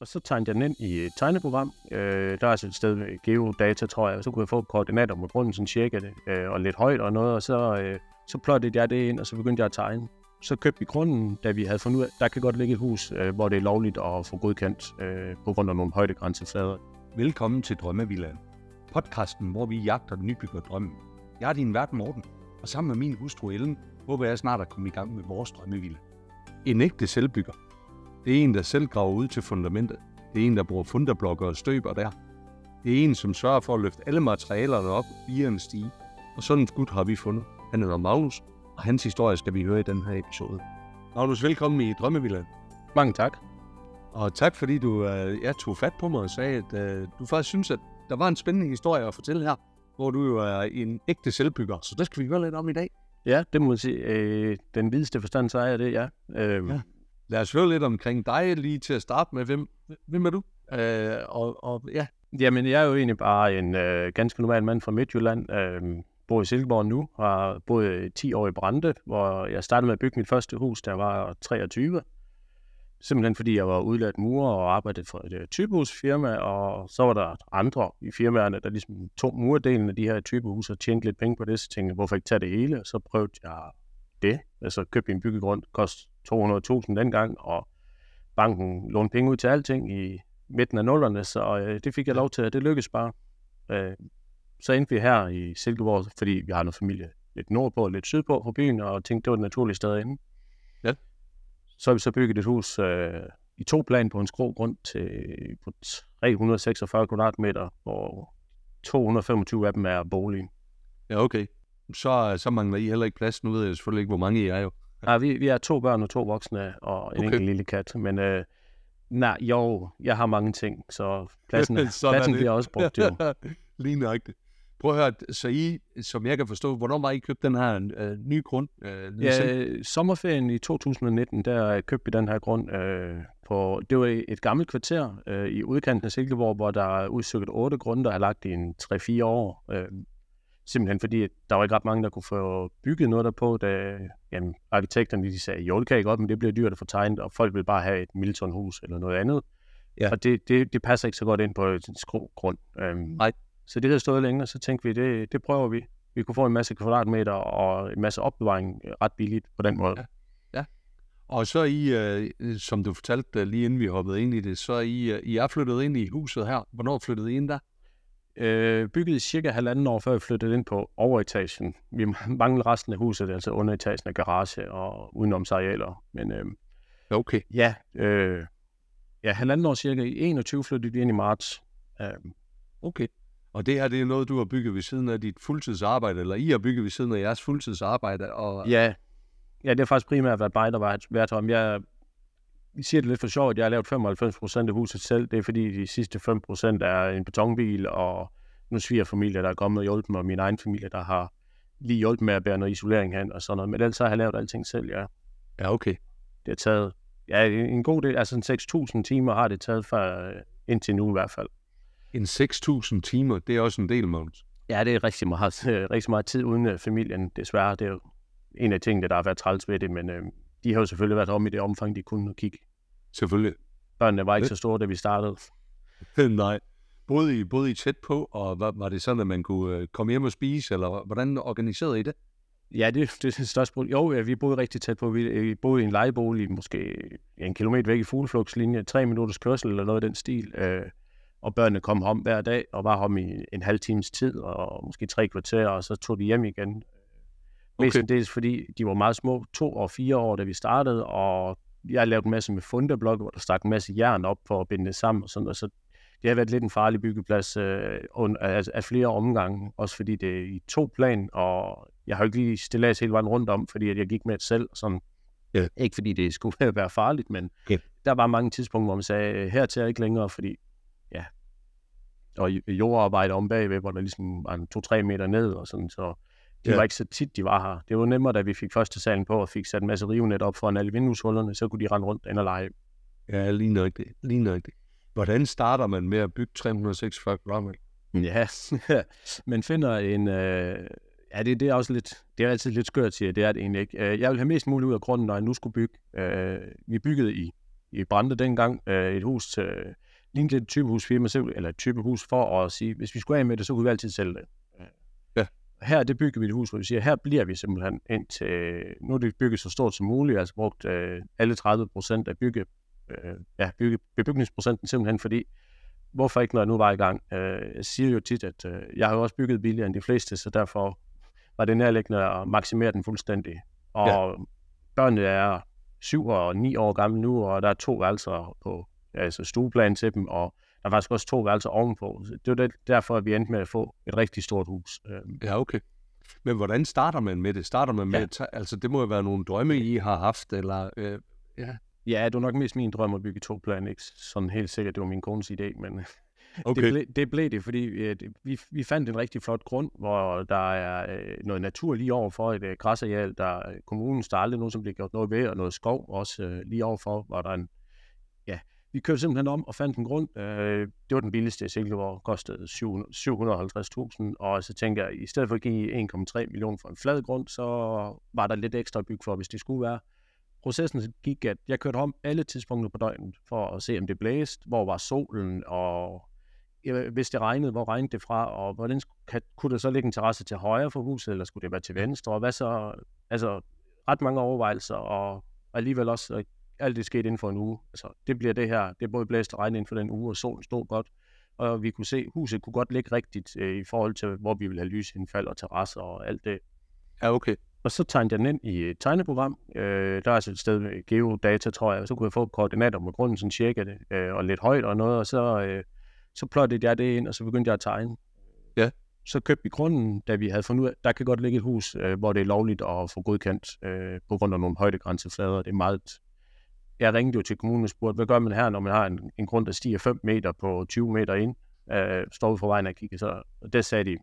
Og så tegnede jeg den ind i et tegneprogram. Der er altså et sted med geodata, tror jeg. Så kunne jeg få koordinater med grunden, tjekke det, og lidt højt og noget. Og så plottede jeg det ind, og så begyndte jeg at tegne. Så købte vi grunden, da vi havde fundet ud af, der kan godt ligge et hus, hvor det er lovligt at få godkendt på grund af nogle højdegrænseflader. Velkommen til Drømmevillaen. Podcasten, hvor vi jagter den nybygger drømmen. Jeg er din vært Morten, og sammen med min hustru Ellen, håber jeg snart at komme i gang med vores drømmevilla. En ægte selvbygger. Det er en, der selv graver ud til fundamentet. Det er en, der bruger funderblokker og støber der. Det er en, som sørger for at løfte alle materialerne op via en stige. Og sådan en skud har vi fundet. Han hedder Magnus, og hans historie skal vi høre i den her episode. Magnus, velkommen i Drømmevillaen. Mange tak. Og tak, fordi jeg tog fat på mig og sagde, at du faktisk synes, at der var en spændende historie at fortælle her, hvor du jo er en ægte selvbygger. Så det skal vi høre lidt om i dag. Ja, det må jeg sige. Den videste forstand, så er det, ja. Ja. Lad os høre lidt omkring dig lige til at starte med. Hvem er du? Ja. Jamen, jeg er jo egentlig bare en ganske normal mand fra Midtjylland. Bor i Silkeborg nu. Har boet 10 år i Brande, hvor jeg startede med at bygge mit første hus, da jeg var 23. Simpelthen fordi jeg var udlært murer og arbejdede for et typehusfirma, og så var der andre i firmaerne, der ligesom tog murdelen af de her typehus og tjente lidt penge på det, så tænkte jeg, hvorfor ikke tage det hele? Og så prøvede jeg det. Altså købte en byggegrund, kost 200.000 dengang, og banken lånte penge ud til alting i midten af nullerne, så det fik jeg lov til, og det lykkedes bare. Så endte vi her i Silkeborg, fordi vi har noget familie lidt nordpå og lidt sydpå fra byen, og tænkte, det var det naturlige sted inde. Ja. Så har vi så bygget et hus i 2 plan på en skrågrund på 346 kvadratmeter, hvor 225 af dem er bolig. Ja, okay. Så mangler I heller ikke plads. Nu ved jeg selvfølgelig ikke, hvor mange I er jo. Nej, vi er 2 børn og 2 voksne og en enkelt lille kat, men jeg har mange ting, så pladsen bliver også brugt jo. Lige nøjagtigt. Prøv at høre, så I, som jeg kan forstå, hvornår var I købt den her nye grund? Sommerferien i 2019, der købte vi den her grund. Det var et gammelt kvarter i udkanten af Silkeborg, hvor der er udstykket 8 grunde, der har lagt i en 3-4 år. Simpelthen fordi, der var ikke ret mange, der kunne få bygget noget derpå. Arkitekterne de sagde, jo det kan I godt, men det bliver dyrt at få tegnet, og folk vil bare have et Milton-hus eller noget andet. Ja. Og det passer ikke så godt ind på en skrågrund. Nej. Så det havde stået længe, og så tænkte vi, det prøver vi. Vi kunne få en masse kvadratmeter og en masse opbevaring ret billigt på den måde. Ja. Ja. Og så I, som du fortalte lige inden vi hoppede ind i det, så I er flyttet ind i huset her. Hvornår flyttede I ind der? Bygget cirka 1,5 år før vi flyttede ind på overetagen. Vi manglede resten af huset, altså underetagen af garage og udenomsarealer. Men okay. Ja, 1,5 år cirka. I 21 flyttede vi ind i marts. Okay. Og det her, det er noget, du har bygget ved siden af dit fuldtidsarbejde, eller I har bygget ved siden af jeres fuldtidsarbejde? Og... Ja, det har faktisk primært været mig, der var værtøj. Jeg siger det lidt for sjovt, at jeg har lavet 95% af huset selv. Det er fordi, de sidste 5% er en betonbil, og nu svigerfamilier, der er kommet og hjulpet mig, og min egen familie, der har lige hjulpet med at bære noget isolering hen og sådan noget. Men ellers har jeg lavet alting selv, ja. Ja, okay. Det har taget en god del, altså 6.000 timer har det taget fra indtil nu i hvert fald. En 6.000 timer, det er også en del, Måns. Ja, det er rigtig meget tid uden familien, desværre. Det er jo en af tingene, der har været træls ved det, men de har jo selvfølgelig været om i det omfang, de kunne kigge. Selvfølgelig. Børnene var ikke så store, da vi startede. Nej. Boede I tæt på, og var det sådan, at man kunne komme hjem og spise, eller hvordan organiserede I det? Ja, det er det største problem. Jo, vi boede rigtig tæt på. Vi boede i en lejebolig, måske 1 kilometer væk i fugleflugtslinje, 3 minutters kørsel eller noget af den stil. Og børnene kom hjem hver dag, og var hjem i en halv times tid, og måske 3 kvarter, og så tog de hjem igen. Okay. Mestendels fordi de var meget små, 2 og 4 år, da vi startede, og jeg lavede en masse med funderblokke, hvor der stak en masse jern op for at binde det sammen, og sådan, og så det har været lidt en farlig byggeplads af flere omgange, også fordi det er i 2 plan, og jeg har jo ikke lige stillads hele vejen rundt om, fordi jeg gik med det selv, sådan. Yeah. Ikke fordi det skulle være farligt, men yeah. Der var mange tidspunkter, hvor man sagde, hertil er ikke længere, fordi ja, og jordarbejde om bagved, hvor der ligesom var 2-3 meter ned og sådan, så det var ikke så tit, de var her. Det var nemmere, da vi fik første salen på og fik sat en masse rivnet op foran alle vindueshullerne, så kunne de rende rundt ind og lege. Ja, lige nok det. Lige nok det. Hvordan starter man med at bygge 346 kvadratmeter? Ja, man finder en... det er også lidt... Det er altid lidt skørt, siger jeg. Det er det egentlig ikke. Jeg ville have mest muligt ud af grunden, når jeg nu skulle bygge. Vi byggede i i Brande dengang et hus til lige et type husfirma, eller et type hus for at sige, hvis vi skulle af med det, så kunne vi altid sælge det. Ja. Her det bygger vi et hus, hvor vi siger, her bliver vi simpelthen indtil, nu er det bygget så stort som muligt, altså brugt alle 30% af bebygningsprocenten simpelthen, fordi hvorfor ikke, når jeg nu var i gang? Jeg siger jo tit, at jeg har jo også bygget billigere end de fleste, så derfor var det nærliggende at maksimere den fuldstændig. Og ja. Børnene er 7 og 9 år gamle nu, og der er 2 værelser på altså stueplan til dem, og der er faktisk også 2 værelser ovenpå. Det er derfor, at vi endte med at få et rigtig stort hus. Ja, okay. Men hvordan starter man med det? Starter man med, altså det må jo være nogle drømme, I har haft, eller... Ja, det var nok mest min drøm at bygge 2 plan, ikke? Sådan helt sikkert, det var min kones idé, men okay. det blev det, fordi vi fandt en rigtig flot grund, hvor der er noget natur lige overfor, et græsareal, der kommunen startede nu, som blev gjort noget ved, og noget skov også lige overfor, hvor der en... Ja, vi kørte simpelthen om og fandt en grund. Det var den billigste i Silkeborg, kostede 750.000, og så tænker jeg, i stedet for at give 1,3 millioner for en flad grund, så var der lidt ekstra byg for, hvis det skulle være. Processen gik, at jeg kørte om alle tidspunkter på døgnet, for at se, om det blæste, hvor var solen, og hvis det regnede, hvor regnede det fra, og hvordan kunne der så ligge en terrasse til højre for huset, eller skulle det være til venstre, og hvad så, altså ret mange overvejelser, og alligevel også, alt det skete inden for en uge, altså det bliver det her, det både blæste og regnede inden for den uge, og solen stod godt, og vi kunne se, huset kunne godt ligge rigtigt i forhold til, hvor vi ville have lysindfald og terrasser og alt det. Ja, okay. Og så tegnede jeg den ind i et tegneprogram. Der er altså et sted med geodata, tror jeg. Så kunne jeg få koordinater med grunden, sådan cirka det, og lidt højt og noget. Og så plottede jeg det ind, og så begyndte jeg at tegne. Ja. Så købte vi grunden, da vi havde fundet ud af, der kan godt ligge et hus, hvor det er lovligt at få godkendt på grund af nogle højdegrænseflader. Det er meget... Jeg ringede jo til kommunen og spurgte, hvad gør man her, når man har en grund, der stiger 5 meter på 20 meter ind? Står ud for vejen og kigger. Så, og det sagde de...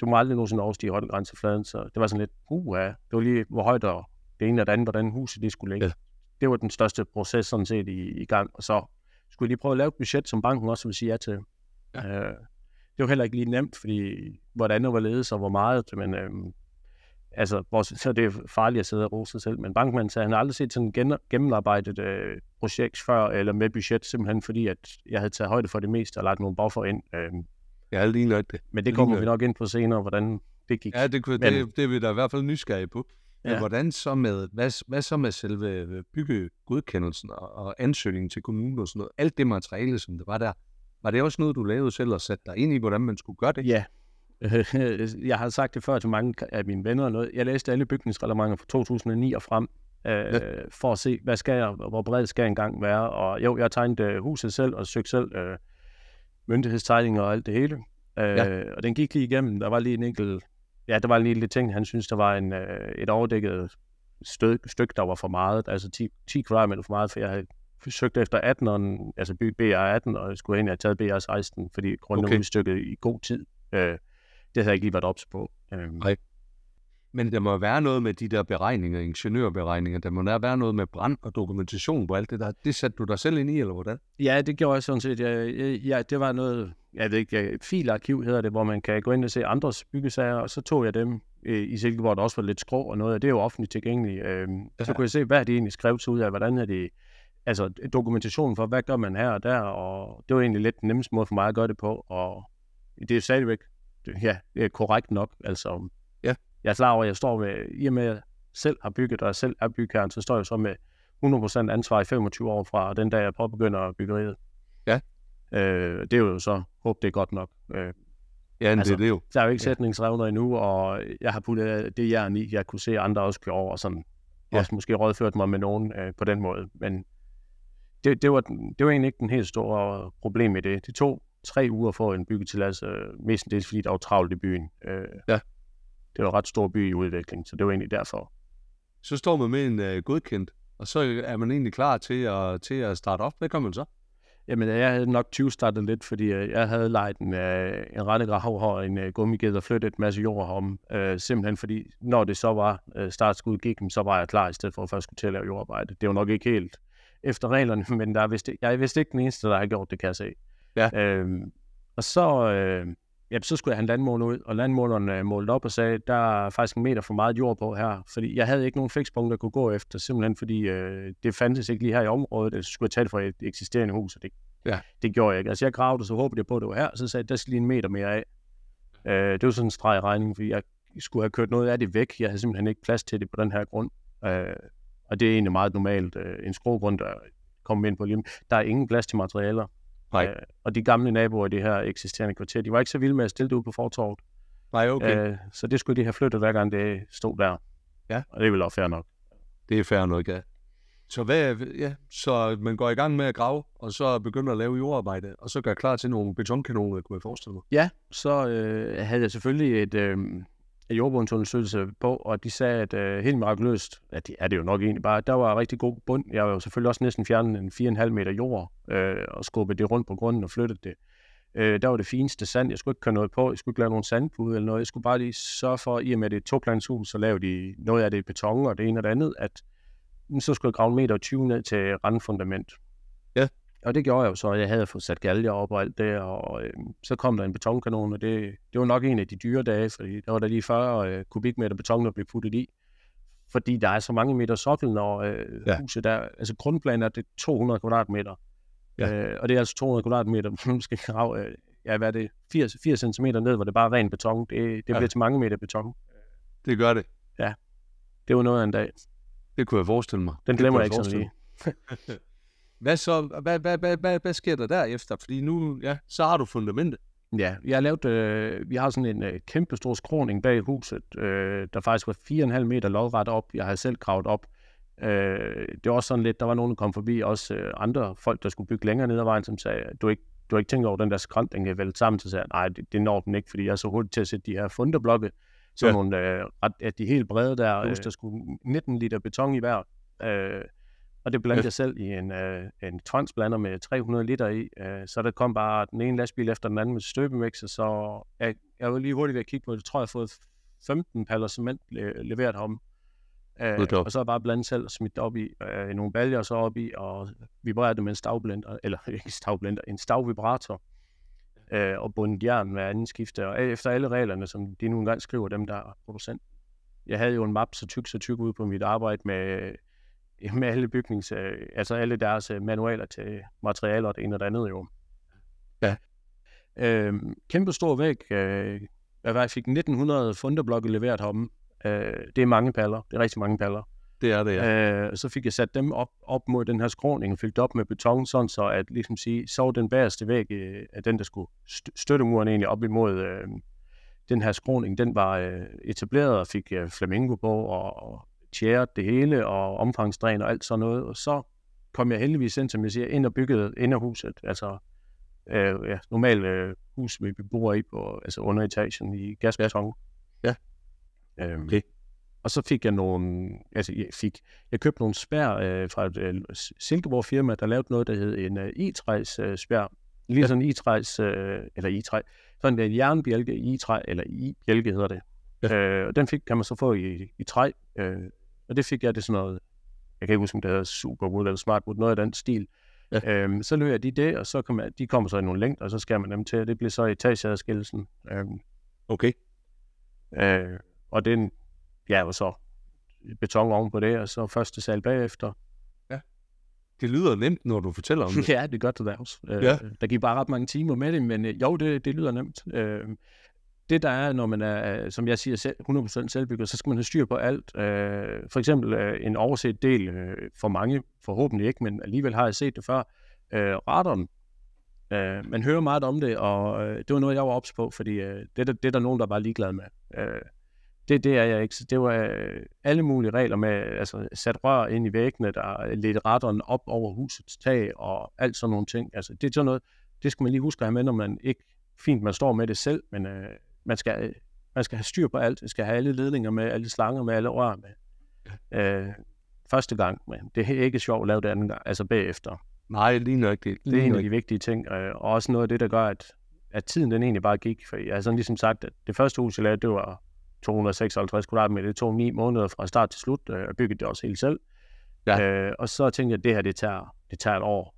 Du må aldrig nogensinde overstige højdegrænsefladen, så det var sådan lidt, det var lige, hvor højt og det ene og det andet, hvordan huset det skulle ligge. Ja. Det var den største proces sådan set i gang, og så skulle jeg lige prøve at lave et budget, som banken også ville sige ja til. Ja. Det var heller ikke lige nemt, fordi hvordan det var ledes og hvor meget, men så er det farligt at sidde og rose sig selv, men bankmanden sagde, han har aldrig set sådan et gennemarbejdet projekt før, eller med budget, simpelthen fordi, at jeg havde taget højde for det meste og lagt nogle buffer ind. Ja, lige nok det. Men det kommer vi nok ind på senere, hvordan det gik. Ja, det er vi da i hvert fald nysgerrige på. Men ja. Hvordan så med, hvad så med selve byggegodkendelsen og ansøgningen til kommunen og sådan noget? Alt det materiale, som det var der, var det også noget, du lavede selv og satte dig ind i, hvordan man skulle gøre det? Ja. Jeg har sagt det før til mange af mine venner og noget. Jeg læste alle bygningsreglementer fra 2009 og frem, for at se, hvad skal jeg, hvor bred skal jeg engang være? Og jo, jeg tegnede huset selv og søgte selv... myndighedstegninger og alt det hele. Og den gik lige igennem. Der var lige en enkelt... Ja, der var lige en lille ting. Han synes, der var et overdækket stykke, der var for meget. Altså 10 kvadratmeter for meget, for jeg havde søgt efter 18'eren, altså BR18, og jeg skulle egentlig have taget BR16, fordi grundet udstykket i god tid. Det havde jeg ikke lige været ops på. Nej. Men der må være noget med de der beregninger, ingeniørberegninger. Der må være noget med brand og dokumentation på alt det der. Det satte du dig selv ind i, eller hvordan? Ja, det gjorde jeg sådan set. Det var noget, jeg ved ikke, filarkiv hedder det, hvor man kan gå ind og se andres byggesager, og så tog jeg dem i Silkeborg, der også var lidt skrå og noget, og det er jo offentligt tilgængeligt. Så kunne jeg se, hvad de egentlig skrev ud af, hvordan er det, altså dokumentationen for, hvad gør man her og der, og det var egentlig lidt den nemmeste måde for mig at gøre det på, og det er stadigvæk, det er korrekt nok, altså... Jeg er klar over, at jeg står med, i og med at jeg selv har bygget, og jeg selv er bygherren, så står jeg så med 100% ansvar i 25 år fra den dag, jeg påbegynder byggeriet. Ja. Det er jo så, håber det er godt nok. Det er det jo. Der er jo ikke sætningsrevner endnu, og jeg har puttet det jern i, jeg kunne se andre også køre over, og sådan også måske rådført mig med nogen på den måde. Men det var egentlig ikke den helt store problem i det. Det tog 3 uger for en byggetilladelse, mestendels fordi der var travlt i byen. Det var en ret stor by i udvikling, så det var egentlig derfor. Så står man med en godkendt, og så er man egentlig klar til at starte op. Hvad kom man så? Jamen, jeg havde nok 20 startet lidt, fordi jeg havde lejet en rettegrav her, en gummiged og flyttet et masse jord herom. Simpelthen fordi, når det så var startskud gik, så var jeg klar i stedet for at først skulle til at lave jordarbejde. Det var nok ikke helt efter reglerne, men jeg vidste ikke den eneste, der har gjort det, kan jeg se. Ja. Og så... ja, så skulle jeg have en landmåler ud, og landmåleren målte op og sagde, der er faktisk en meter for meget jord på her, fordi jeg havde ikke nogen fikspunkt, der kunne gå efter, simpelthen fordi det fandtes ikke lige her i området, eller så skulle jeg tage det fra et eksisterende hus, og det gjorde jeg ikke. Altså jeg gravede, så håbede jeg på, at det var her, så sagde jeg, der skal lige en meter mere af. Det var sådan en streg i regningen, fordi jeg skulle have kørt noget af det væk, jeg havde simpelthen ikke plads til det på den her grund, og det er egentlig meget normalt, en skrågrund, der kommer ind på lige, der er ingen plads til materialer. Og de gamle naboer i det her eksisterende kvarter, de var ikke så vilde med at stille det ud på fortorvet. Nej, okay. Så det skulle de have flyttet, hver gang det stod der. Ja. Og det er vel også fair nok. Det er fair nok, ja. Så, så man går i gang med at grave, og så begynder at lave jordarbejde, og så gør klar til nogle betonkanoner, kunne jeg forestille mig. Ja, så havde jeg selvfølgelig et jordbundsundersøgelse på, og de sagde, at helt mirakuløst, at det er det jo nok egentlig bare, der var rigtig god bund. Jeg var jo selvfølgelig også næsten fjernet en 4,5 meter jord, og skubbede det rundt på grunden og flyttede det. Der var det fineste sand. Jeg skulle ikke køre noget på, jeg skulle ikke lave nogen sandpude eller noget. Jeg skulle bare lige sørge for, i og med det er et toplandshus, så lavede de noget af det i beton og det ene og det andet, at så skulle jeg grave 1,20 meter ned til randfundament. Ja. Og det gjorde jeg jo så, jeg havde fået sat galger op og alt det, og så kom der en betonkanon, og det var nok en af de dyre dage, fordi der var der lige 40 kubikmeter beton, der blev puttet i, fordi der er så mange meter soklen, og huset der, altså grundplanen er det 200 kvadratmeter, og det er altså 200 kvadratmeter, man skal grave, 80 centimeter ned, hvor det bare er ren beton, det bliver til mange meter beton. Det gør det. Ja, det var noget af en dag. Det kunne jeg forestille mig. Den glemmer jeg ikke sådan lige. Hvad så? Hvad sker der derefter? Fordi nu, så har du fundamentet. Ja, jeg har lavet, vi har sådan en kæmpe stor skråning bag huset, der faktisk var 4,5 meter lodret op. Jeg havde selv gravet op. Det var også sådan lidt, der var nogen, der kom forbi, også andre folk, der skulle bygge længere ned ad vejen, som sagde, du har ikke tænkt over den der skrænt, den kan vælge sammen, så sagde nej, det når den ikke, fordi jeg er så hurtigt til at sætte de her funderblokke, sådan nogle, at de helt brede der, der skulle 19 liter beton i hver, og det blandte jeg selv i en tonsblander med 300 liter i, så der kom bare den ene lastbil efter den anden med støbemixer, så jeg var lige hurtigt ved at kigge på det. Jeg tror, jeg har fået 15 paller cement leveret herom, og så bare blandet selv og smidt op i nogle baljer og så op i, og vibrerede det med en stavvibrator, og bundet jern hver anden skifte, og efter alle reglerne, som de nu engang skriver, dem der er producent. Jeg havde jo en map så tyk ude på mit arbejde med alle bygnings, altså alle deres manualer til materialer og det ene og det andet jo. Ja. Kæmpe stor væg. Jeg fik 1900 funderblokke leveret heromme. Det er mange paller. Det er rigtig mange paller. Det er det, ja. Så fik jeg sat dem op mod den her skråning, fyldt op med beton, sådan så at ligesom sige, så den bagerste væg af den, der skulle støttemuren egentlig op imod den her skråning, den var etableret og fik flamingo på og tjæret det hele og omfangsdræn og alt sådan noget, og så kom jeg heldigvis ind, som jeg siger, ind og byggede ind af huset, altså normalt hus, vi bor i på, altså under etagen i gasbeton. Ja. Okay. Og så fik jeg jeg købte nogle spær fra et Silkeborg firma, der lavede noget, der hed en egetræs spær, lige sådan en egetræs, eller egetræ, sådan en jernbjælke, egetræ, eller bjælke hedder det. Ja. Og den kan man så få i træ, og det fik jeg, det sådan noget, jeg kan ikke huske, om det hedder Superwood eller Smartwood, noget af den stil. Ja. Så løber jeg det, og så de kommer så i nogle længder, og så skærer man dem til, og det bliver så etageadskillelsen. Okay. Og den, og så beton oven på det, og så første sal bagefter. Ja. Det lyder nemt, når du fortæller om det. Ja, det gør det da også. Der gik bare ret mange timer med det, men det lyder nemt. Det der er, når man er, som jeg siger, 100% selvbygger, så skal man have styr på alt. For eksempel en overset del for mange, forhåbentlig ikke, men alligevel har jeg set det før. Radon. Man hører meget om det, og det var noget, jeg var ops på, fordi det er der nogen, der var ligeglade med. Det er jeg ikke. Det var alle mulige regler med, altså sat rør ind i væggene, der ledte radon op over husets tag og alt sådan nogle ting. Altså det er sådan noget, det skal man lige huske at have med, når man ikke, fint, man står med det selv, men man skal have styr på alt. Man skal have alle ledninger med, alle slanger med, alle rør med. Første gang, men det er ikke sjovt at lave det anden gang, altså bagefter. Nej, lige nok det. Det er en af de vigtige ting, og også noget af det, der gør, at tiden den egentlig bare gik. For jeg har sådan ligesom sagt, at det første hus, jeg lavede, det var 256 kvadratmeter, det tog 9 måneder fra start til slut, og byggede det også helt selv. Ja. Og så tænkte jeg, at det her, det tager et år.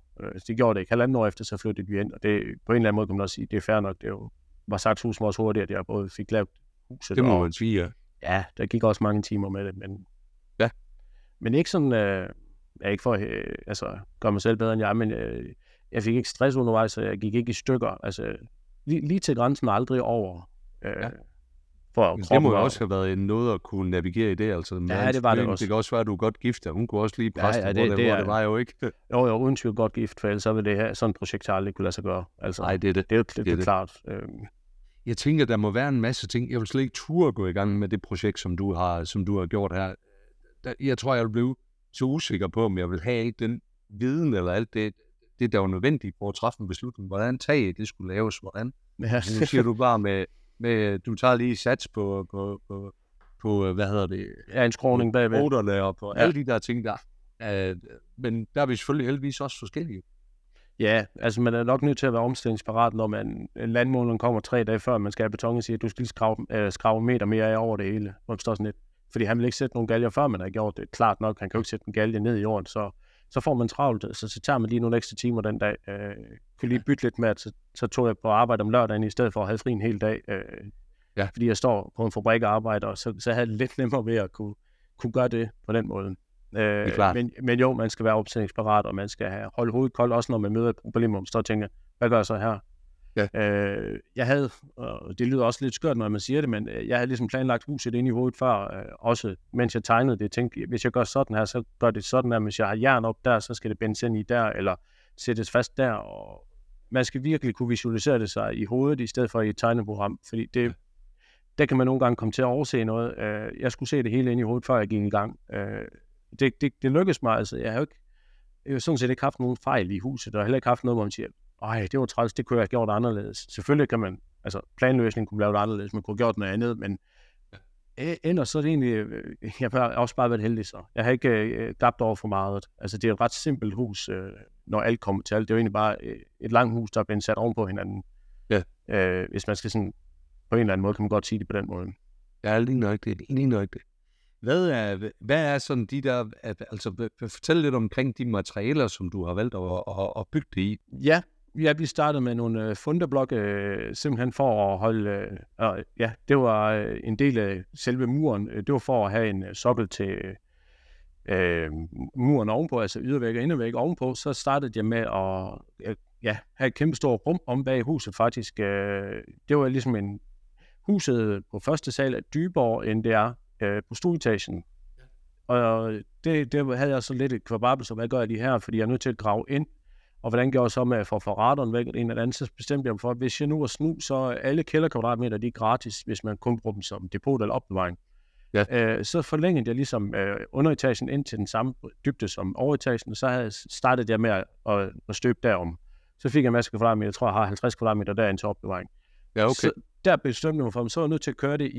Det gjorde det ikke. Halvandet år efter, så flyttede vi ind, og det, på en eller anden måde kan man også sige, det er fair nok, det er jo var Saxhus også hurtigt, at jeg både fik lavet huset. Det må man sige, ja. Ja, der gik også mange timer med det, men... Ja. Men ikke sådan... ikke for at gøre mig selv bedre end jeg, men jeg fik ikke stress undervejs, så jeg gik ikke i stykker. Altså, lige til grænsen aldrig over. Ja. Det må jo også have været noget at kunne navigere i det, altså. Ja, det var det også. Det kan også være, at du er godt gift, og hun kunne også lige præste, det var jo ikke. Jo, uden tvivl godt gift, for ellers så ville det her, sådan et projekt har aldrig kunne lade sig gøre. Altså, nej, det er det. Det er det. Klart. Jeg tænker, der må være en masse ting. Jeg vil slet ikke turde gå i gang med det projekt, som du har gjort her. Jeg tror, jeg blev så usikker på, om jeg vil have den viden eller alt det der var nødvendigt for at træffe en beslutning. Hvordan taget det skulle laves, hvordan? Ja. Nu siger du bare med, du tager lige sats på Ja, en skråning bagved. Roterne og på alle de der ting der. Men der er vi selvfølgelig heldigvis også forskellige. Ja, altså man er nok nødt til at være omstillingsparat, når landmåleren kommer 3 dage før, man skal have beton og siger, at du skal lige skrave meter mere af over det hele. Fordi han vil ikke sætte nogle galger før, man har gjort det. Klart nok, han kan jo ikke sætte en galge ned i jorden, så får man travlt. Så tager man lige nogle ekstra timer den dag. Kunne lige bytte lidt med, at så tog jeg på arbejde om lørdagen, i stedet for at have fri en hel dag. Fordi jeg står på en fabrik og arbejder, og så havde jeg lidt nemmere ved at kunne gøre det på den måde. Men jo, man skal være opstillingsparat, og man skal holde hovedet koldt, også når man møder et problem, så tænker jeg, hvad gør jeg så her? Ja. Jeg havde, og det lyder også lidt skørt, når man siger det, men jeg havde ligesom planlagt huset inde i hovedet før, også mens jeg tegnede det, tænkte, hvis jeg gør sådan her, så gør det sådan her, hvis jeg har jern op der, så skal det bindes ind i der, eller sættes fast der, og man skal virkelig kunne visualisere det sig i hovedet, i stedet for i et tegneprogram, fordi der kan man nogle gange komme til at overse noget. Jeg skulle se det hele inde i hovedet, før jeg gik i gang. Det lykkedes mig, altså, jeg har sådan set ikke haft nogen fejl i huset, og heller ikke haft noget, hvor man siger, det var træls, det kunne jeg have gjort anderledes. Selvfølgelig kan man, altså planløsningen kunne lave det anderledes, man kunne have gjort noget andet, men ellers så er det egentlig, jeg har også bare været heldig så. Jeg har ikke gabt over for meget. Altså det er et ret simpelt hus, når alt kommer til alt. Det er jo egentlig bare et langt hus, der er blevet sat ovenpå hinanden. Ja. Hvis man skal sådan, på en eller anden måde, kan man godt sige det på den måde. Ja, lige nok det. Hvad er sådan de der, altså fortæl lidt omkring de materialer, som du har valgt at bygge det i. Ja. Vi startede med nogle funderblokke, simpelthen for at holde... det var en del af selve muren. Det var for at have en sokkel til muren ovenpå, altså ydervæg og indervæg ovenpå. Så startede jeg med at have et kæmpestort rum om bag huset, faktisk. Det var ligesom huset på første sal er dybere, end det er på stueetagen. Og det havde jeg så lidt et kvababel, så hvad gør jeg lige her? Fordi jeg er nødt til at grave ind. Og hvordan gjorde jeg så med at få radaren væk en eller anden, så bestemte jeg mig for, at hvis jeg nu er snu, så er alle kælderkvadratmeter, de er gratis, hvis man kun bruger dem som depot eller opbevaring. Ja. Så forlængede jeg ligesom underetagen ind til den samme dybde som overetagen, og så startede jeg med at støbe derom. Så fik jeg en masse kvadratmeter, jeg tror jeg har 50 kvadratmeter derind til opbevaring. Ja, okay. Så der bestemte jeg mig for, så var jeg nødt til at køre det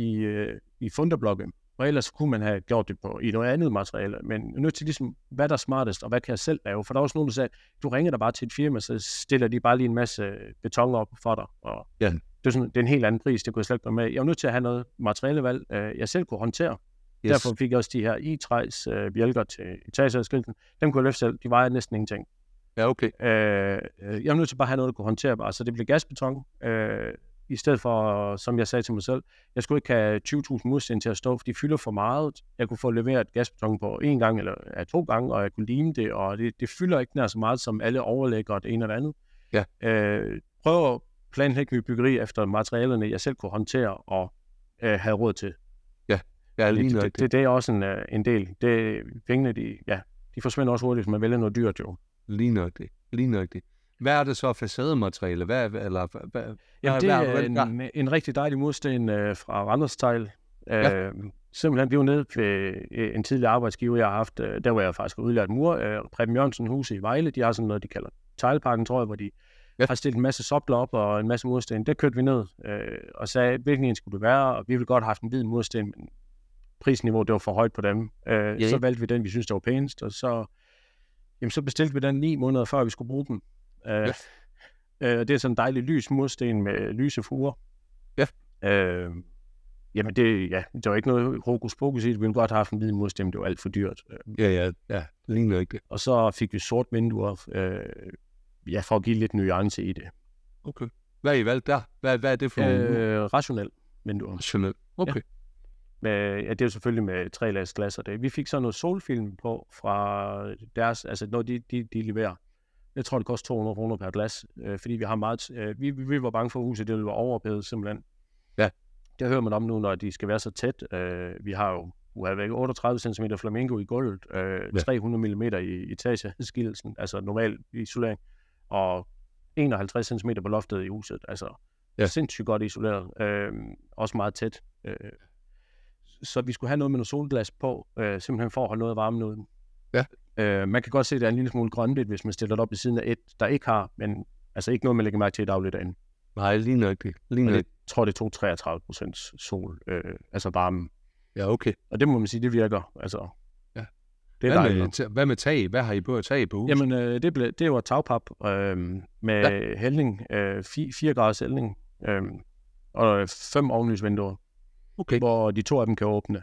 i funderblokken, og ellers kunne man have gjort det i noget andet materiale, men nødt til ligesom, hvad der er smartest, og hvad kan jeg selv lave? For der er også nogen, der sagde, du ringer dig bare til et firma, så stiller de bare lige en masse beton op for dig, og det er en helt anden pris, det kunne jeg slet ikke være med. Jeg var nødt til at have noget materialevalg, jeg selv kunne håndtere. Yes. Derfor fik jeg også de her i-træs bjælker til etageadskillelsen. Dem kunne jeg løfte selv, de vejer næsten ingenting. Ja, okay. Jeg var nødt til bare at have noget, der kunne håndtere bare, så det blev gasbeton, i stedet for, som jeg sagde til mig selv, jeg skulle ikke have 20.000 mursten til at stå, for de fylder for meget. Jeg kunne få leveret gasbeton på 1 gang eller 2 gange, og jeg kunne lime det, og det fylder ikke nær så meget, som alle overlægger det ene eller andet. Ja. Prøv at planlægge mit byggeri efter materialerne, jeg selv kunne håndtere og have råd til. Ja, det er også en del. Pengene, de forsvinder også hurtigt, hvis man vælger noget dyrt, jo. Lige nok det. Hvad er det så facademateriale? Det er en rigtig dejlig mursten fra Randers Tegl. Simpelthen, vi var nede ved en tidlig arbejdsgiver, jeg har haft. Der var jeg faktisk udlært mur. Preben Jørgensen huset i Vejle, de har sådan noget, de kalder Teglparken, tror jeg, hvor de har stillet en masse sopler op og en masse mursten. Der kørte vi ned og sagde, hvilken en skulle det være, og vi ville godt have haft en hvid mursten, men prisniveauet det var for højt på dem. Så valgte vi den, vi synes der var pænest, og så bestilte vi den 9 måneder før, vi skulle bruge den. Det er sådan en dejlig lys mursten med lyse fuger. Ja. Der var ikke noget hokus pokus i det. Vi ville godt have haft en hvid mursten, det var alt for dyrt. Det lignede ikke det. Og så fik vi sort vinduer for at give lidt nuance i det. Okay. Hvad I valgte der? Hvad er det for nogle? Rationel vinduer. Rationel, okay. Ja. Ja, det er jo selvfølgelig med 3-lags glas. Vi fik så noget solfilm på fra deres, altså når de leverer. Jeg tror, det koster 200 kroner per glas, fordi vi har meget... Vi var bange for huset, det var overophedet simpelthen. Ja. Det hører man om nu, når de skal være så tæt. Vi har jo 38 cm flamingo i gulvet, 300 mm i etageskillelsen, altså normal isolering, og 51 cm på loftet i huset. Altså sindssygt godt isoleret. Også meget tæt. Så vi skulle have noget med noget solglas på, simpelthen for at holde noget af varmen ud. Ja. Man kan godt se, at det er en lille smule grønligt, hvis man stiller det op ved siden af et, der ikke har, men altså ikke noget, man lægger mærke til i dagligt derinde. Nej, lige nok det. Jeg tror, det tog 33% sol, altså varmen. Ja, okay. Og det må man sige, det virker. Altså, ja. Det er hvad med tag? Hvad har I på at tage på huset? Jamen, det var tagpap med hældning, 4 graders hældning, og 5 ovenlysvinduer. Okay. Hvor de 2 af dem kan åbne.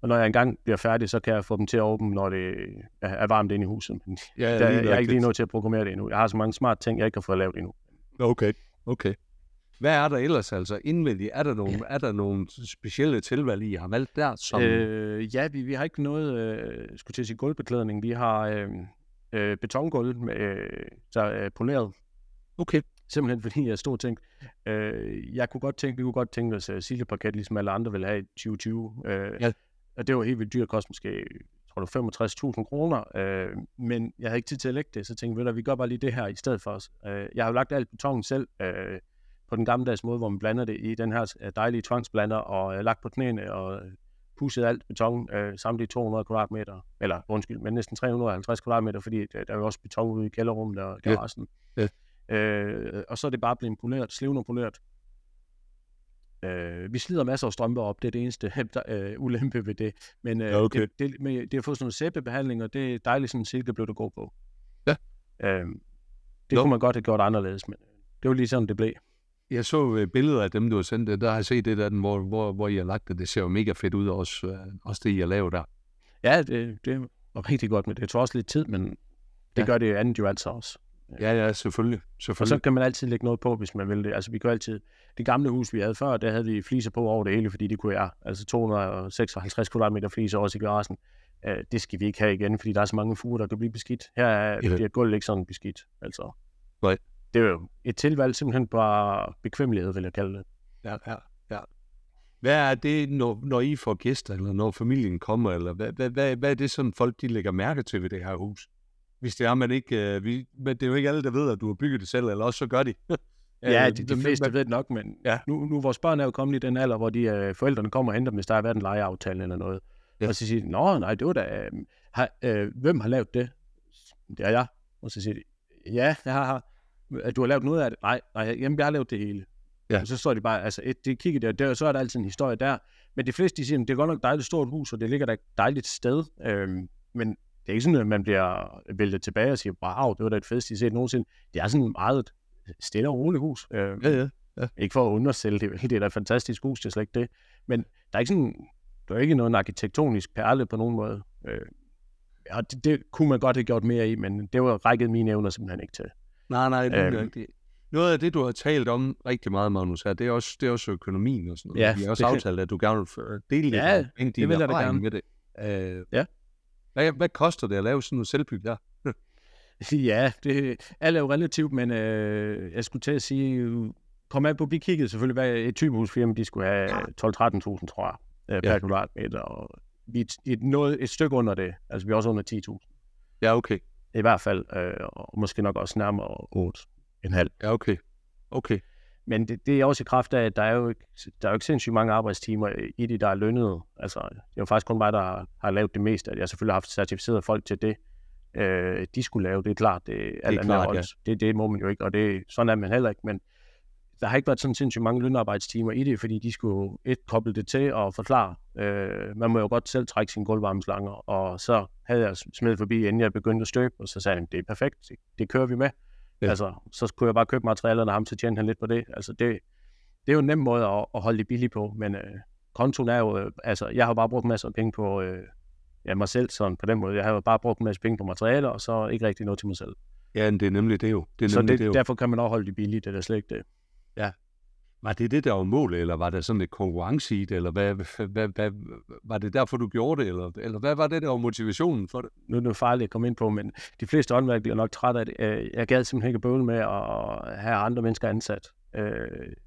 Og når jeg engang bliver færdig, så kan jeg få dem til at åbne, når det er varmt inde i huset. Men jeg er ikke lige nået til at programmere det endnu. Jeg har så mange smarte ting, jeg ikke har fået lavet endnu. Okay. Hvad er der ellers altså indvendigt? Er der nogle specielle tilvalg, I har valgt der? Som... vi har ikke noget, skulle til at sige gulvbeklædning. Vi har betongulv, der er poleret. Okay. Simpelthen fordi jeg stod og tænkte, vi kunne godt tænke os Siljan Parket, ligesom alle andre ville have i 2020. Og det var helt vildt dyrt, koste måske, tror du, 65.000 kroner. Men jeg havde ikke tid til at lægge det, så tænkte vi gør bare lige det her i stedet for os. Jeg har jo lagt alt betongen selv på den gammeldags måde, hvor man blander det i den her dejlige tvangsblander, og lagt på knæene og pusset alt betongen, samtidig 200 kvadratmeter, men næsten 350 kvadratmeter, fordi der er jo også beton ude i kælderrummet og garagen. Ja. Og så er det bare blevet poleret, slevnerpoleret. Vi slider masser af strømper op, det er det eneste ulempe ved det. Men okay. Det har fået sådan nogle sæbebehandling, og det er dejligt, sådan en silke blev det god på. Ja. Det kunne man godt have gjort anderledes, men det var lige sådan, det blev. Jeg så billeder af dem, du har sendt, der har jeg set det der, hvor I har lagt det. Det ser jo mega fedt ud, også det, I har lavet der. Ja, det var rigtig godt med det. Det tog også lidt tid, men det gør det andet jo altså også. Ja, selvfølgelig. Og så kan man altid lægge noget på, hvis man vil det. Altså, vi kan altid... Det gamle hus, vi havde før, der havde vi fliser på over det hele, fordi det kunne jeg. Altså, 256 kvadratmeter fliser også i garagen. Det skal vi ikke have igen, fordi der er så mange fuger, der kan blive beskidt. Her er det gulvet ikke sådan beskidt, altså. Nej. Det er jo et tilvalg simpelthen bare bekvemmelighed, vil jeg kalde det. Ja. Hvad er det, når I får gæster, eller når familien kommer, eller hvad er det, sådan folk, de lægger mærke til ved det her hus? Hvis det er, man ikke... men det er jo ikke alle, der ved, at du har bygget det selv, eller også så gør de. Ja, de fleste ved det nok, men nu vores børn er jo kommet i den alder, hvor de forældrene kommer og henter dem, hvis der har været en lejeaftale eller noget. Ja. Og så siger de, nej, det var da... hvem har lavet det? Det er jeg. Og så siger de, ja, jeg har... Du har lavet noget af det? Nej, jamen, jeg har lavet det hele. Ja. Og så står de bare, altså, de kigger der, så er der altid en historie der. Men de fleste, de siger, det er godt nok dejligt stort hus, og det ligger der et dejligt sted. Men det er ikke sådan, at man bliver væltet tilbage og siger, wow, det var da et fedeste, I set nogensinde. Det er sådan et meget stille og roligt hus. Ja. Ikke for at undersælge det, det er da et fantastisk hus, det er slet ikke det. Men der er ikke sådan, der er ikke noget arkitektonisk perle på nogen måde. Og det kunne man godt have gjort mere i, men det var rækket mine evner simpelthen ikke til. Nej, det er ikke. Noget af det, du har talt om rigtig meget, Magnus, her, det er også økonomien og sådan noget. Ja, vi har også aftalt, at du gerne vil dele lidt af din erfaring med det. Ja. Hvad koster det at lave sådan noget selvbygget der? Ja, alt er jo relativt, men jeg skulle til at sige, kom af på, vi kiggede selvfølgelig, hvad et typehusfirma, de skulle have 12-13.000, tror jeg, per kvadratmeter, og vi er et stykke under det, altså vi er også under 10.000. Ja, okay. I hvert fald, og måske nok også nærmere 8,5. Ja, okay. Men det er også i kraft af, at der er jo ikke sindssygt mange arbejdstimer i det, der er lønnet. Altså, det er jo faktisk kun mig, der har lavet det meste. Jeg har selvfølgelig haft certificeret folk til det. De skulle lave, det er klart. Det må man jo ikke, og sådan er man heller ikke. Men der har ikke været sådan sindssygt mange lønarbejdstimer i det, fordi de skulle koble det til og forklare. Man må jo godt selv trække sine gulvvarmeslanger, og så havde jeg smidt forbi, inden jeg begyndte at støbe, og så sagde han, det er perfekt, det kører vi med. Ja. Altså, så kunne jeg bare købe materialerne af ham, så tjente han lidt på det. Altså, det er jo en nem måde at holde det billigt på, men kontoen er jo, altså, jeg har bare brugt masser af penge på mig selv, sådan på den måde. Jeg har jo bare brugt en masse penge på materialer, og så ikke rigtig noget til mig selv. Ja, det er nemlig det jo. Det er nemlig så det jo. Derfor kan man også holde det billigt, det er slet ikke det. Ja. Var det det, der var målet, eller var der sådan et konkurrence i det, eller hvad, var det derfor, du gjorde det, eller hvad var det, der var motivationen for det? Nu er det jo farligt at komme ind på, men de fleste håndværk bliver nok trætte af det. Jeg gad simpelthen ikke bøvle med at have andre mennesker ansat,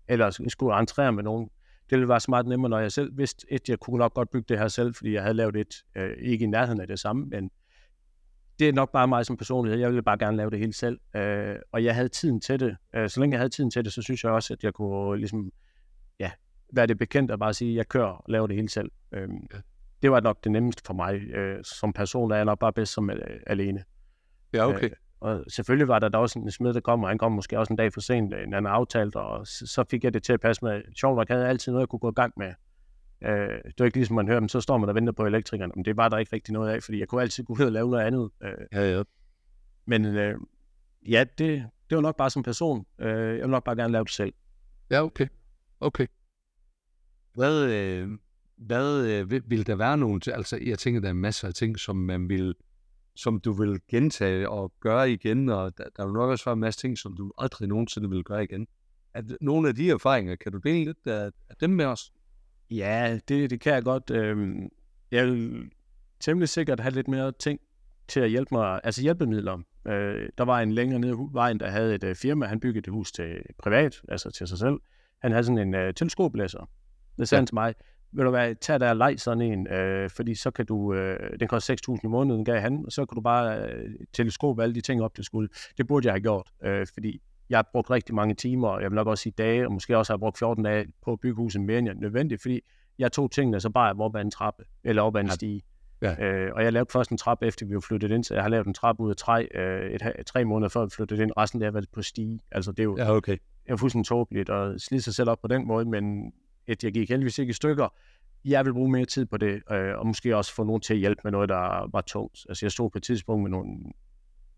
eller skulle entrere med nogen. Det ville være så meget nemmere, når jeg selv vidste, at jeg kunne nok godt bygge det her selv, fordi jeg havde lavet et, ikke i nærheden af det samme, men det er nok bare mig som personlighed. Jeg ville bare gerne lave det hele selv. Og jeg havde tiden til det. Så længe jeg havde tiden til det, så synes jeg også, at jeg kunne ligesom, ja, være det bekendt og bare sige, at jeg kører og laver det hele selv. Det var nok det nemmeste for mig. Som person er jeg nok bare bedst som alene. Ja, okay. Og selvfølgelig var der også en smed, der kom, og han kom måske også en dag for sent, en anden aftalt, og så fik jeg det til at passe med. Sjovt nok havde jeg altid noget, jeg kunne gå i gang med. Det var ikke ligesom, man hører, så står man og venter på elektrikeren, men det var der ikke rigtig noget af, fordi jeg kunne altid gå ud og lave noget andet. Ja. Men ja, det var nok bare som person. Jeg vil nok bare gerne lave det selv. Ja, okay. Okay. Hvad vil der være nogen til? Altså, jeg tænker, der er masser af ting, som du vil gentage og gøre igen, og der vil nok også være en masse ting, som du aldrig nogensinde vil gøre igen. At nogle af de erfaringer, kan du dele lidt af dem med os? Ja, det kan jeg godt. Jeg vil temmelig sikkert have lidt mere ting til at hjælpe mig, altså hjælpemidler. Der var en længere nede vejen, der havde et firma, han byggede et hus til privat, altså til sig selv. Han havde sådan en teleskoplæsser. Det sagde han til mig, vil du være, tag der og leg sådan en, fordi så kan du, den koster 6.000 i måneden, gav han, og så kan du bare teleskope alle de ting op til skole. Det burde jeg have gjort, fordi jeg har brugt rigtig mange timer, og jeg vil nok også sige dage, og måske også har jeg brugt 14 dage på at bygge huset mere end jeg nødvendigt, fordi jeg tog tingene så bare op ad en trappe, eller op ad en stige. Ja. Og jeg lavede først en trappe, efter vi var flyttet ind, så jeg har lavet en trappe ud af træ 3 måneder før vi flyttede ind, resten der var på stige. Altså det er jo det er fuldstændig tåbeligt at slide sig selv op på den måde, men jeg gik heldigvis ikke i stykker. Jeg vil bruge mere tid på det, og måske også få nogen til at hjælpe med noget, der var tungt. Altså jeg stod på et tidspunkt med nogle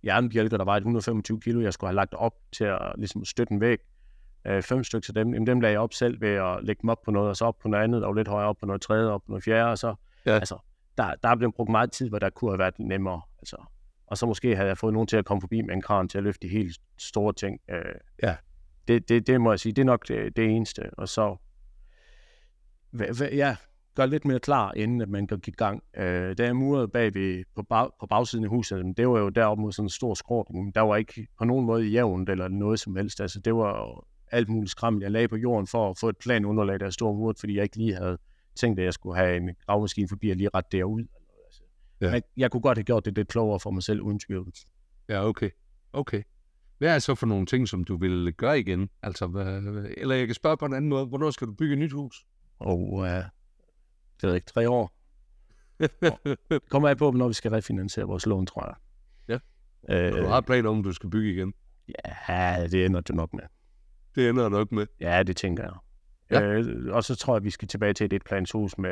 jernbjælker, der var 125 kilo, jeg skulle have lagt op til at ligesom støtte en væg. 5 stykker af dem. Jamen, dem lagde jeg op selv ved at lægge dem op på noget, og så op på noget andet, og lidt højere op på noget tredje, op på noget fjerde, og så... Ja. Altså, der blev brugt meget tid, hvor der kunne have været nemmere. Altså. Og så måske havde jeg fået nogen til at komme forbi med en kran til at løfte de helt store ting. Ja. Det må jeg sige, det er nok det eneste. Og så... Ja, gør lidt mere klar, inden at man kan give gang. Da jeg murede bagved på bagsiden af huset, det var jo deroppe mod sådan en stor skråning. Der var ikke på nogen måde jævnt eller noget som helst. Altså, det var alt muligt skrammel, jeg lagde på jorden for at få et planunderlag, der stod muret, fordi jeg ikke lige havde tænkt, at jeg skulle have en gravmaskine forbi og lige ret derud. Altså, ja. Men jeg kunne godt have gjort det lidt klogere for mig selv, uden tvivl. Ja, okay. Hvad er så for nogle ting, som du vil gøre igen? Altså, eller jeg kan spørge på en anden måde, hvornår skal du bygge et nyt hus? Det ved jeg ikke, 3 år. Det kommer af på, når vi skal refinansiere vores lån, tror jeg. Ja. Du har planer om, du skal bygge igen. Ja, det ender du nok med. Det ender nok med? Ja, det tænker jeg. Ja. Og så tror jeg, vi skal tilbage til et etplanshus med...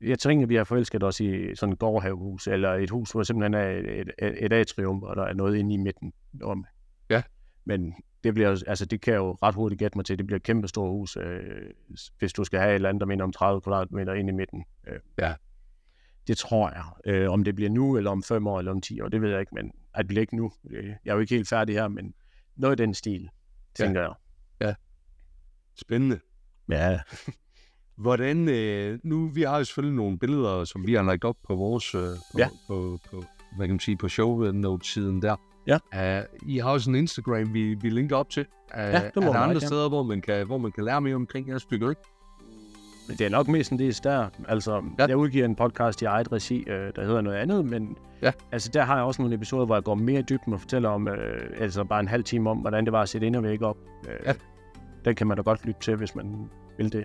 Jeg tænker, vi har forelsket os i sådan et gårdhavehus, eller et hus, hvor simpelthen er et atrium, og der er noget inde i midten om. Ja. Men... Det bliver, altså det kan jeg jo ret hurtigt gætte mig til. Det bliver et kæmpe stort hus, hvis du skal have et eller andet, der minder om 30 kvadratmeter ind i midten. Ja. Det tror jeg. Om det bliver nu, eller om 5 år, eller om 10 år, det ved jeg ikke, men at det bliver ikke nu. Jeg er jo ikke helt færdig her, men noget i den stil, tænker jeg. Ja. Spændende. Ja. Hvordan, nu vi har jo selvfølgelig nogle billeder, som vi har lagt op på vores, på hvad kan man sige, på show-note-siden der. Ja. I har også en Instagram, vi linker op til. Er der andre steder, hvor man kan lære mere omkring jeres byggeri? Det er nok mest en del der. Altså, jeg udgiver en podcast i eget regi, der hedder noget andet, men altså, der har jeg også nogle episoder, hvor jeg går mere i dybden og fortæller om, altså bare en halv time om, hvordan det var at sætte indervæg op. Den kan man da godt lytte til, hvis man vil det.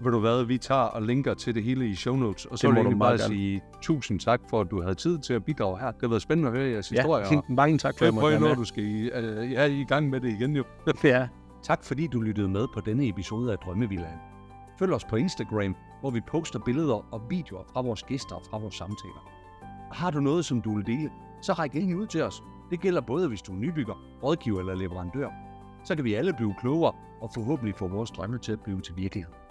Ved du hvad, vi tager og linker til det hele i show notes, og så vil jeg bare sige tusind tak for, at du havde tid til at bidrage her. Det har været spændende at høre jeres historier. Ja, mange tak for at prøve, når du skal i gang med det igen jo. Ja. Tak fordi du lyttede med på denne episode af Drømmevillaen. Følg os på Instagram, hvor vi poster billeder og videoer fra vores gæster og fra vores samtaler. Har du noget, som du vil dele, så ræk ind ud til os. Det gælder både, hvis du er nybygger, rådgiver eller leverandør. Så kan vi alle blive klogere og forhåbentlig få vores drømme til at blive til virkelighed.